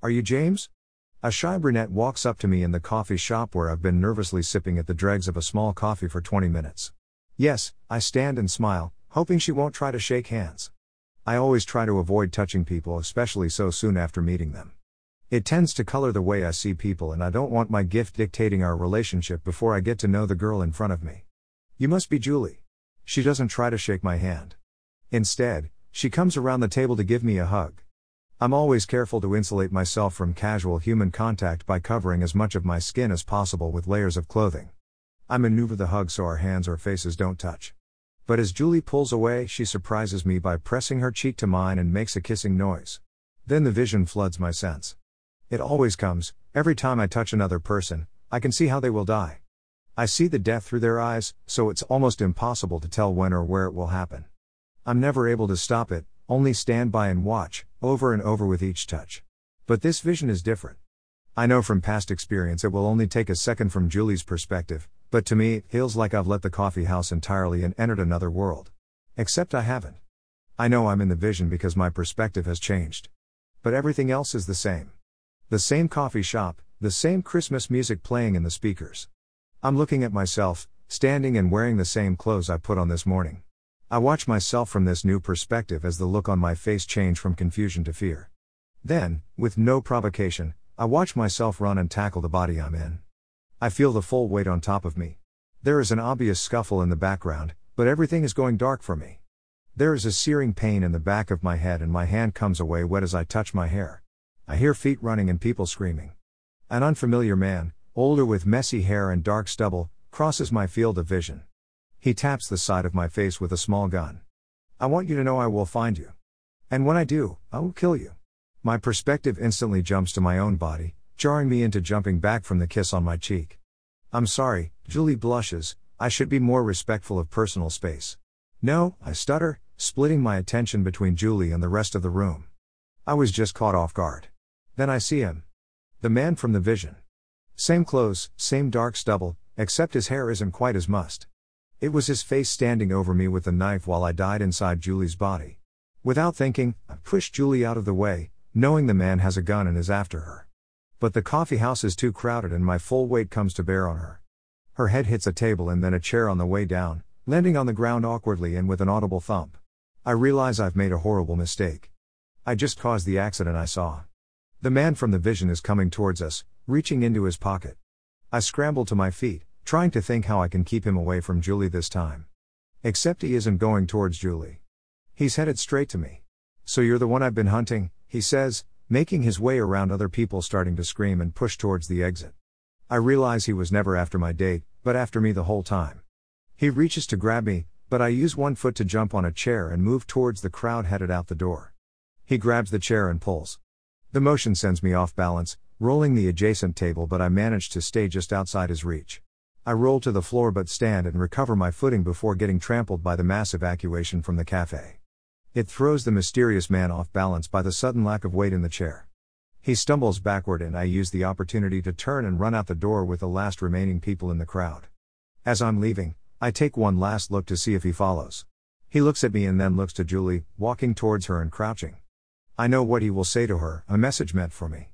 Are you James? A shy brunette walks up to me in the coffee shop where I've been nervously sipping at the dregs of a small coffee for 20 minutes. Yes, I stand and smile, hoping she won't try to shake hands. I always try to avoid touching people, especially so soon after meeting them. It tends to color the way I see people, and I don't want my gift dictating our relationship before I get to know the girl in front of me. You must be Julie. She doesn't try to shake my hand. Instead, she comes around the table to give me a hug. I'm always careful to insulate myself from casual human contact by covering as much of my skin as possible with layers of clothing. I maneuver the hug so our hands or faces don't touch. But as Julie pulls away, she surprises me by pressing her cheek to mine and makes a kissing noise. Then the vision floods my sense. It always comes, every time I touch another person, I can see how they will die. I see the death through their eyes, so it's almost impossible to tell when or where it will happen. I'm never able to stop it, only stand by and watch, over and over with each touch. But this vision is different. I know from past experience it will only take a second from Julie's perspective, but to me it feels like I've left the coffee house entirely and entered another world. Except I haven't. I know I'm in the vision because my perspective has changed. But everything else is the same. The same coffee shop, the same Christmas music playing in the speakers. I'm looking at myself, standing and wearing the same clothes I put on this morning. I watch myself from this new perspective as the look on my face changes from confusion to fear. Then, with no provocation, I watch myself run and tackle the body I'm in. I feel the full weight on top of me. There is an obvious scuffle in the background, but everything is going dark for me. There is a searing pain in the back of my head and my hand comes away wet as I touch my hair. I hear feet running and people screaming. An unfamiliar man, older with messy hair and dark stubble, crosses my field of vision. He taps the side of my face with a small gun. I want you to know I will find you. And when I do, I will kill you. My perspective instantly jumps to my own body, jarring me into jumping back from the kiss on my cheek. I'm sorry, Julie blushes, I should be more respectful of personal space. No, I stutter, splitting my attention between Julie and the rest of the room. I was just caught off guard. Then I see him. The man from the vision. Same clothes, same dark stubble, except his hair isn't quite as mussed. It was his face standing over me with a knife while I died inside Julie's body. Without thinking, I pushed Julie out of the way, knowing the man has a gun and is after her. But the coffee house is too crowded and my full weight comes to bear on her. Her head hits a table and then a chair on the way down, landing on the ground awkwardly and with an audible thump. I realize I've made a horrible mistake. I just caused the accident I saw. The man from the vision is coming towards us, reaching into his pocket. I scramble to my feet, trying to think how I can keep him away from Julie this time. Except he isn't going towards Julie. He's headed straight to me. So you're the one I've been hunting, he says, making his way around other people starting to scream and push towards the exit. I realize he was never after my date, but after me the whole time. He reaches to grab me, but I use one foot to jump on a chair and move towards the crowd headed out the door. He grabs the chair and pulls. The motion sends me off balance, rolling the adjacent table, but I manage to stay just outside his reach. I roll to the floor but stand and recover my footing before getting trampled by the mass evacuation from the cafe. It throws the mysterious man off balance by the sudden lack of weight in the chair. He stumbles backward and I use the opportunity to turn and run out the door with the last remaining people in the crowd. As I'm leaving, I take one last look to see if he follows. He looks at me and then looks to Julie, walking towards her and crouching. I know what he will say to her, a message meant for me.